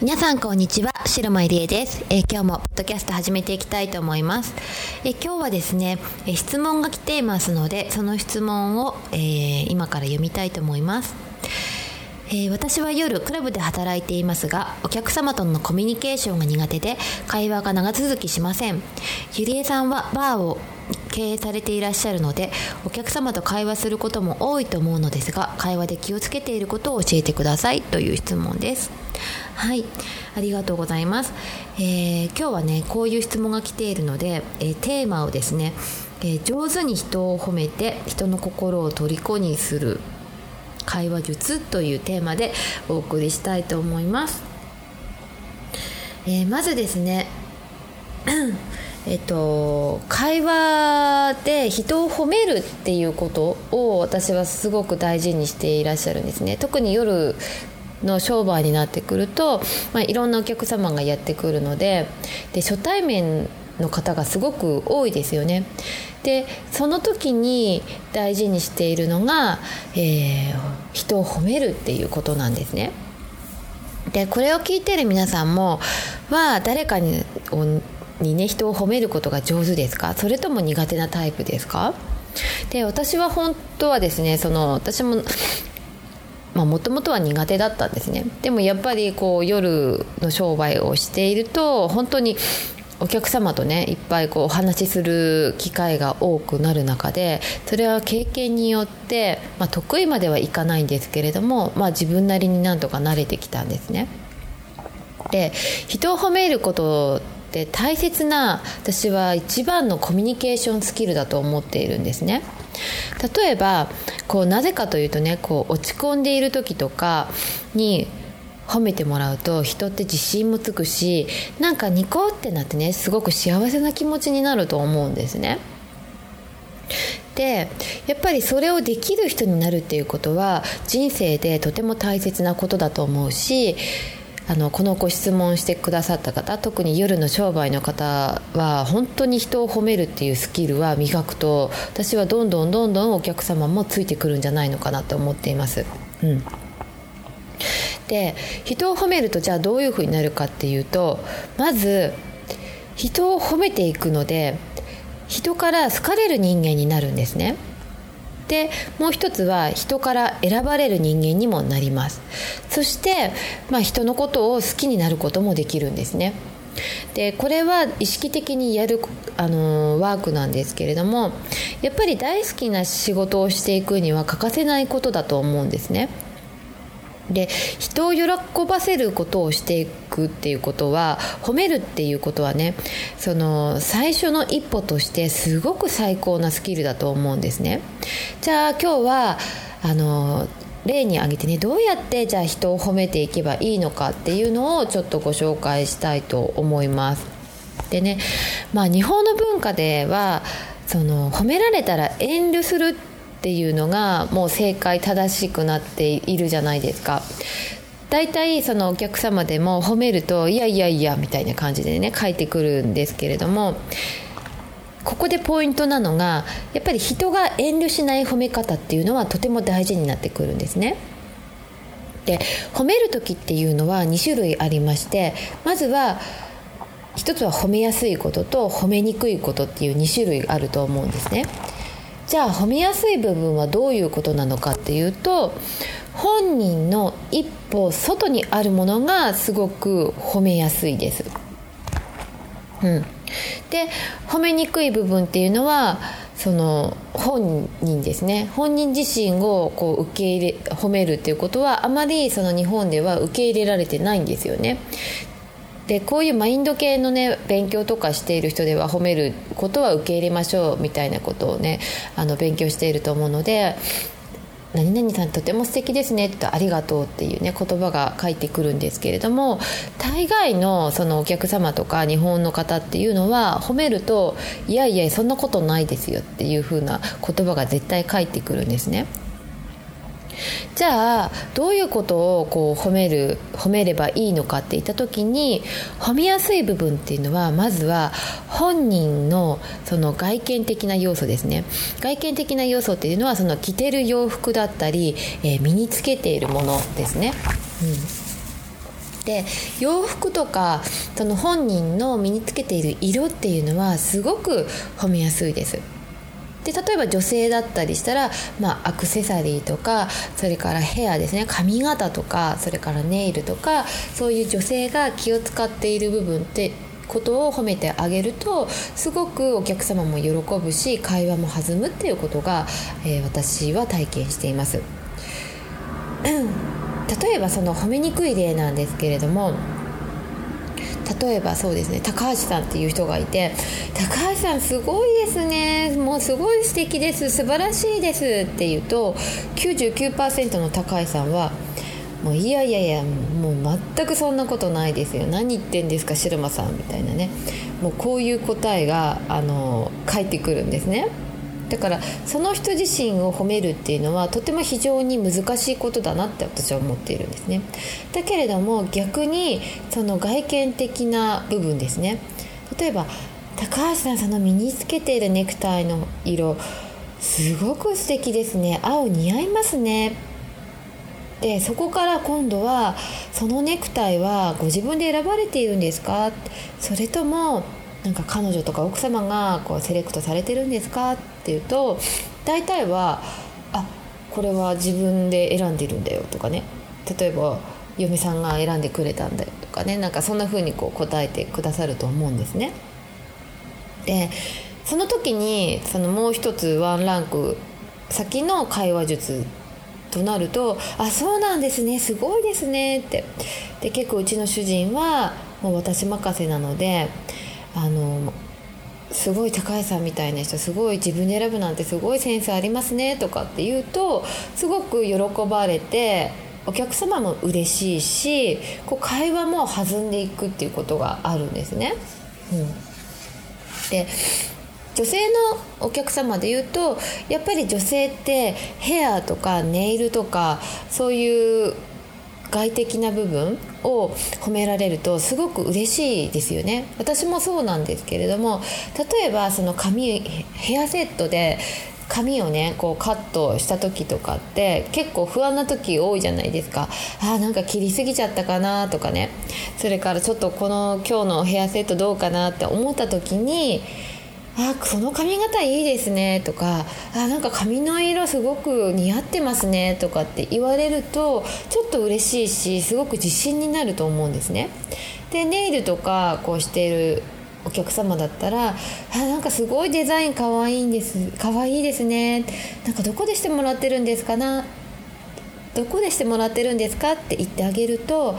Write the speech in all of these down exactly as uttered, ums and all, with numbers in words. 皆さんこんにちは、白間入江です。えー、今日もポッドキャスト始めていきたいと思います。えー、今日はですね、えー、質問が来ていますので、その質問を、えー、今から読みたいと思います。えー、私は夜クラブで働いていますが、お客様とのコミュニケーションが苦手で会話が長続きしません。ゆりえさんはバーを経営されていらっしゃるので、お客様と会話することも多いと思うのですが、会話で気をつけていることを教えてください、という質問です。はい、ありがとうございます。えー、今日はね、こういう質問が来ているので、えー、テーマをですね、えー、上手に人を褒めて人の心を虜にする会話術というテーマでお送りしたいと思います。えー、まずですね、えっと、会話で人を褒めるっていうことを私はすごく大事にしていらっしゃるんですね。特に夜の商売になってくると、まあ、いろんなお客様がやってくるので、で初対面の方がすごく多いですよね。でその時に大事にしているのが、えー、人を褒めるっていうことなんですね。でこれを聞いている皆さんもは誰かに、にね、人を褒めることが上手ですか、それとも苦手なタイプですか。で私は本当はですね、その私ももともとは苦手だったんですね。でもやっぱりこう夜の商売をしていると、本当にお客様とね、いっぱいこうお話しする機会が多くなる中で、それは経験によって、まあ、得意まではいかないんですけれども、まあ、自分なりになんとか慣れてきたんですね。で人を褒めることって大切な、私は一番のコミュニケーションスキルだと思っているんですね。例えばこうなぜかというとね、こう落ち込んでいる時とかに褒めてもらうと、人って自信もつくし、なんかニコってなってね、すごく幸せな気持ちになると思うんですね。でやっぱりそれをできる人になるっていうことは人生でとても大切なことだと思うし、あのこのご質問してくださった方、特に夜の商売の方は本当に人を褒めるっていうスキルは磨くと、私はどんどんどんどんお客様もついてくるんじゃないのかなと思っています。うん、で人を褒めると、じゃあどういうふうになるかっていうと、まず人を褒めていくので、人から好かれる人間になるんですね。でもう一つは人から選ばれる人間にもなります。そして、まあ、人のことを好きになることもできるんですね。でこれは意識的にやる、あのー、ワークなんですけれども、やっぱり大好きな仕事をしていくには欠かせないことだと思うんですね。で人を喜ばせることをしていくっていうことは、褒めるっていうことはね、その最初の一歩としてすごく最高なスキルだと思うんですね。じゃあ今日はあの例に挙げてね、どうやってじゃあ人を褒めていけばいいのかっていうのをちょっとご紹介したいと思います。でね、まあ、日本の文化ではその褒められたら遠慮するっていうのがもう正解、正しくなっているじゃないですか。だいたいそのお客様でも褒めると、いやいやいやみたいな感じでね、返ってくるんですけれども、ここでポイントなのが、やっぱり人が遠慮しない褒め方っていうのはとても大事になってくるんですね。で褒める時っていうのはに種類ありまして、まずは一つは褒めやすいことと褒めにくいことっていうに種類あると思うんですね。じゃあ褒めやすい部分はどういうことなのかっていうと、本人の一歩外にあるものがすごく褒めやすいです。うん、で褒めにくい部分っていうのは、その本人ですね、本人自身をこう受け入れ褒めるっていうことは、あまりその日本では受け入れられてないんですよね。でこういうマインド系のね勉強とかしている人では褒めることは受け入れましょうみたいなことをねあの勉強していると思うので、何々さんとても素敵ですねとありがとうっていうね言葉が返ってくるんですけれども、大概のそのお客様とか日本の方っていうのは褒めるといやいやそんなことないですよっていう風な言葉が絶対返ってくるんですね。じゃあどういうことをこう褒める褒めればいいのかって言った時に、褒めやすい部分っていうのはまずは本人のその外見的な要素ですね。外見的な要素っていうのはその着てる洋服だったり、えー、身につけているものですね、うん、で洋服とかその本人の身につけている色っていうのはすごく褒めやすいです。で例えば女性だったりしたら、まあ、アクセサリーとかそれからヘアですね、髪型とかそれからネイルとかそういう女性が気を使っている部分ってことを褒めてあげるとすごくお客様も喜ぶし会話も弾むっていうことが、えー、私は体験しています。例えばその褒めにくい例なんですけれども、例えばそうですね、高橋さんっていう人がいて、高橋さんすごいですね、もうすごい素敵です、素晴らしいですって言うと きゅうじゅうきゅうパーセント の高橋さんはもういやいやいやもう全くそんなことないですよ、何言ってんですかシルマさんみたいなね、もうこういう答えがあの返ってくるんですね。だからその人自身を褒めるっていうのはとても非常に難しいことだなって私は思っているんですね。だけれども逆にその外見的な部分ですね、例えば高橋さんその身につけているネクタイの色すごく素敵ですね、青似合いますね。でそこから今度はそのネクタイはご自分で選ばれているんですか、それともなんか彼女とか奥様がこうセレクトされてるんですかっていうと、大体はあこれは自分で選んでるんだよとかね、例えば嫁さんが選んでくれたんだよとかね、なんかそんな風にこう答えてくださると思うんですね。でその時にそのもう一つワンランク先の会話術となると、あそうなんですね、すごいですねって、で結構うちの主人はもう私任せなので、あのすごい高橋さんみたいな人すごい自分で選ぶなんてすごいセンスありますねとかって言うとすごく喜ばれてお客様も嬉しいし、こう会話も弾んでいくっていうことがあるんですね、うん、で女性のお客様で言うとやっぱり女性ってヘアとかネイルとかそういう外的な部分を褒められるとすごく嬉しいですよね。私もそうなんですけれども、例えばその髪ヘアセットで髪をねこうカットした時とかって結構不安な時多いじゃないですか。あーなんか切りすぎちゃったかなとかね、それからちょっとこの今日のヘアセットどうかなって思った時に、あその髪型いいですねとか、あなんか髪の色すごく似合ってますねとかって言われるとちょっと嬉しいしすごく自信になると思うんですね。でネイルとかこうしているお客様だったら、あなんかすごいデザインかわいいんです、かわいいですね、なんかどこでしてもらってるんですかなどこでしてもらってるんですかって言ってあげると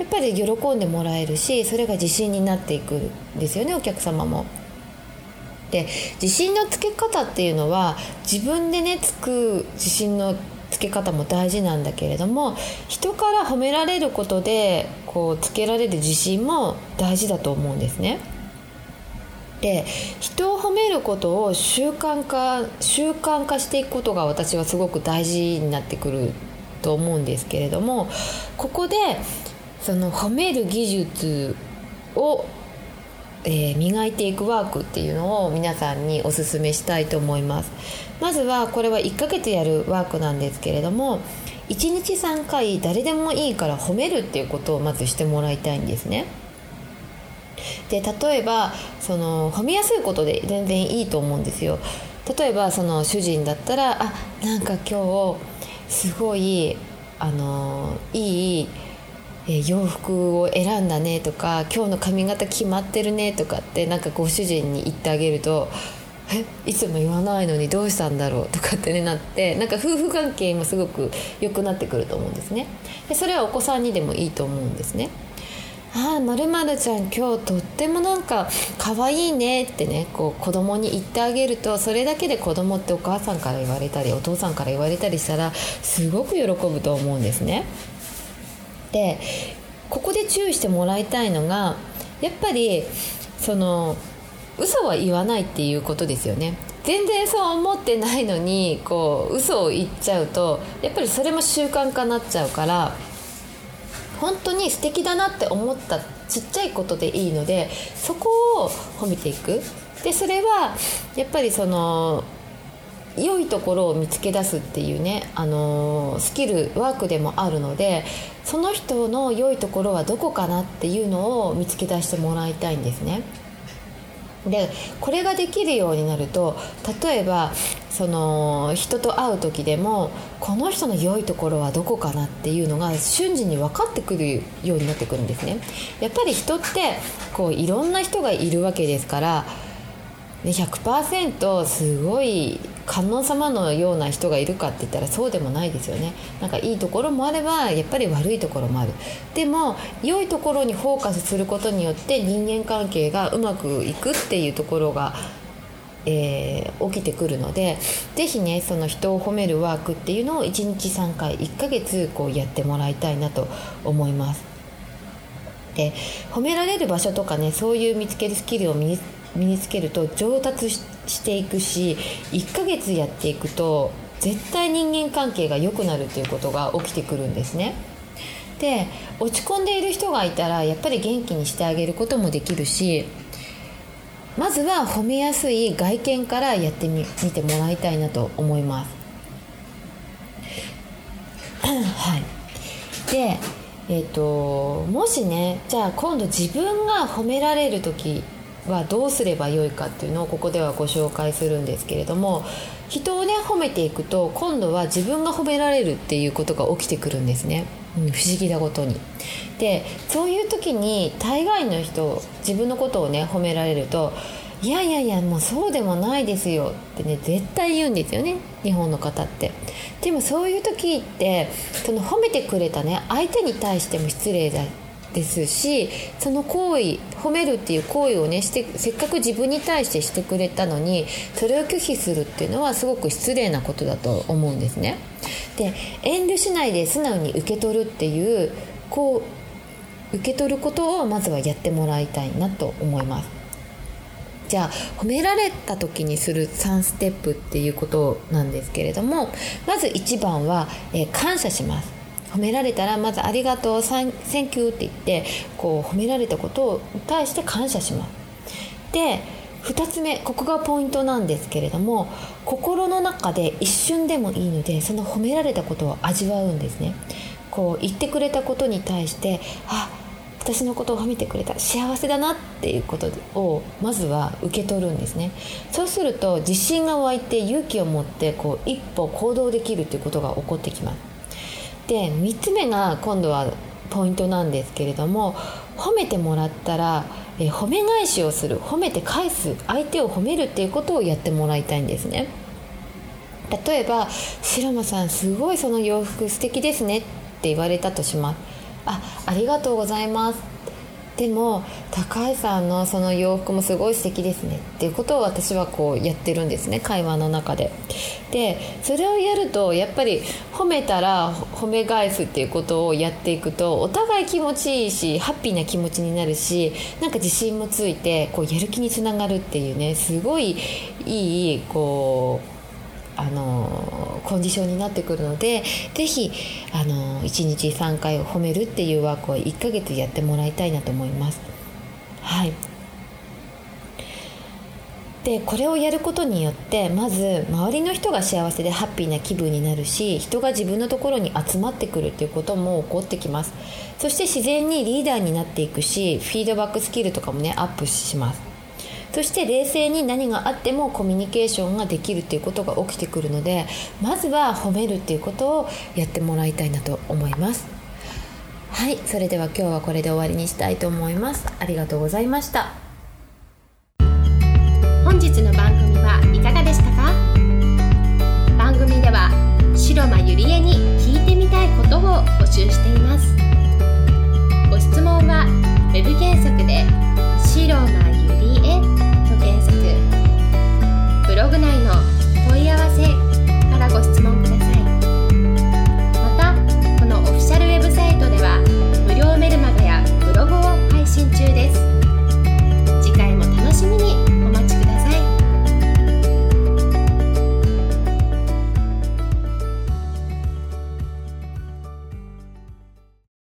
やっぱり喜んでもらえるし、それが自信になっていくんですよね、お客様も。で自信のつけ方っていうのは自分でねつく自信のつけ方も大事なんだけれども、人から褒められることでこうつけられる自信も大事だと思うんですね。で人を褒めることを習慣化習慣化していくことが私はすごく大事になってくると思うんですけれども、ここでその褒める技術をえー、磨いていくワークっていうのを皆さんにおすすめしたいと思います。まずはこれはいっかげつやるワークなんですけれども、いちにちさんかい誰でもいいから褒めるっていうことをまずしてもらいたいんですね。で例えばその褒めやすいことで全然いいと思うんですよ。例えばその主人だったら、あなんか今日すごいあのいい洋服を選んだねとか今日の髪型決まってるねとかってなんかご主人に言ってあげると、えいつも言わないのにどうしたんだろうとかってねなって、なんか夫婦関係もすごく良くなってくると思うんですね。でそれはお子さんにでもいいと思うんですね。あーまるちゃん今日とってもなんかかわいいねってね、こう子供に言ってあげると、それだけで子供ってお母さんから言われたりお父さんから言われたりしたらすごく喜ぶと思うんですね。でここで注意してもらいたいのが、やっぱりその嘘は言わないっていうことですよね。全然そう思ってないのにこう嘘を言っちゃうと、やっぱりそれも習慣化になっちゃうから、本当に素敵だなって思ったちっちゃいことでいいので、そこを褒めていく。でそれはやっぱりその良いところを見つけ出すっていうね、あのー、スキルワークでもあるので、その人の良いところはどこかなっていうのを見つけ出してもらいたいんですね。でこれができるようになると、例えばその人と会う時でもこの人の良いところはどこかなっていうのが瞬時に分かってくるようになってくるんですね。やっぱり人ってこういろんな人がいるわけですから、 ひゃくパーセント すごい観音様のような人がいるかって言ったらそうでもないですよね。なんかいいところもあればやっぱり悪いところもある。でも良いところにフォーカスすることによって人間関係がうまくいくっていうところが、えー、起きてくるので、ぜひねその人を褒めるワークっていうのをいちにちさんかいいっかげつこうやってもらいたいなと思います。で褒められる場所とかね、そういう見つけるスキルを身に身につけると上達 し, していくし、いっかげつやっていくと絶対人間関係が良くなるということが起きてくるんですね。で落ち込んでいる人がいたらやっぱり元気にしてあげることもできるし、まずは褒めやすい外見からやってみ見てもらいたいなと思いますはい。で、えーと、もしねじゃあ今度自分が褒められる時はどうすればよいかっていうのをここではご紹介するんですけれども、人をね褒めていくと今度は自分が褒められるっていうことが起きてくるんですね、うん、不思議なことに。でそういう時に大概の人自分のことをね褒められると、いやいやいやもうそうでもないですよってね絶対言うんですよね、日本の方って。でもそういう時ってその褒めてくれたね相手に対しても失礼だですし、その行為褒めるっていう行為をねしてせっかく自分に対してしてくれたのにそれを拒否するっていうのはすごく失礼なことだと思うんですね。で遠慮しないで素直に受け取るっていう、こう受け取ることをまずはやってもらいたいなと思います。じゃあ褒められた時にするさんステップっていうことなんですけれども、まずいちばんは、えー、感謝します。褒められたらまずありがとう、サンセンキューって言ってこう褒められたことに対して感謝します。でふたつめ、ここがポイントなんですけれども、心の中で一瞬でもいいのでその褒められたことを味わうんですね。こう言ってくれたことに対して、あ、私のことを褒めてくれた、幸せだなっていうことをまずは受け取るんですね。そうすると自信が湧いて勇気を持ってこう一歩行動できるということが起こってきます。でみっつめが今度はポイントなんですけれども、褒めてもらったらえ褒め返しをする、褒めて返す、相手を褒めるっていうことをやってもらいたいんですね。例えば白間さんすごいその洋服素敵ですねって言われたとします。あ、ありがとうございます。でも高井さんのその洋服もすごい素敵ですねっていうことを私はこうやってるんですね、会話の中で。でそれをやるとやっぱり褒めたら褒め返すっていうことをやっていくとお互い気持ちいいし、ハッピーな気持ちになるし、なんか自信もついてこうやる気につながるっていうね、すごいいいこうあのコンディションになってくるので、ぜひあのいちにちさんかいを褒めるっていうワークをいっかげつやってもらいたいなと思います。はい。でこれをやることによってまず周りの人が幸せでハッピーな気分になるし、人が自分のところに集まってくるということも起こってきます。そして自然にリーダーになっていくし、フィードバックスキルとかもねアップします。そして冷静に何があってもコミュニケーションができるということが起きてくるので、まずは褒めるということをやってもらいたいなと思います。はい、それでは今日はこれで終わりにしたいと思います。ありがとうございました。本日の番組はいかがでしたか？番組では白間ゆりえに聞いてみたいことを募集しています。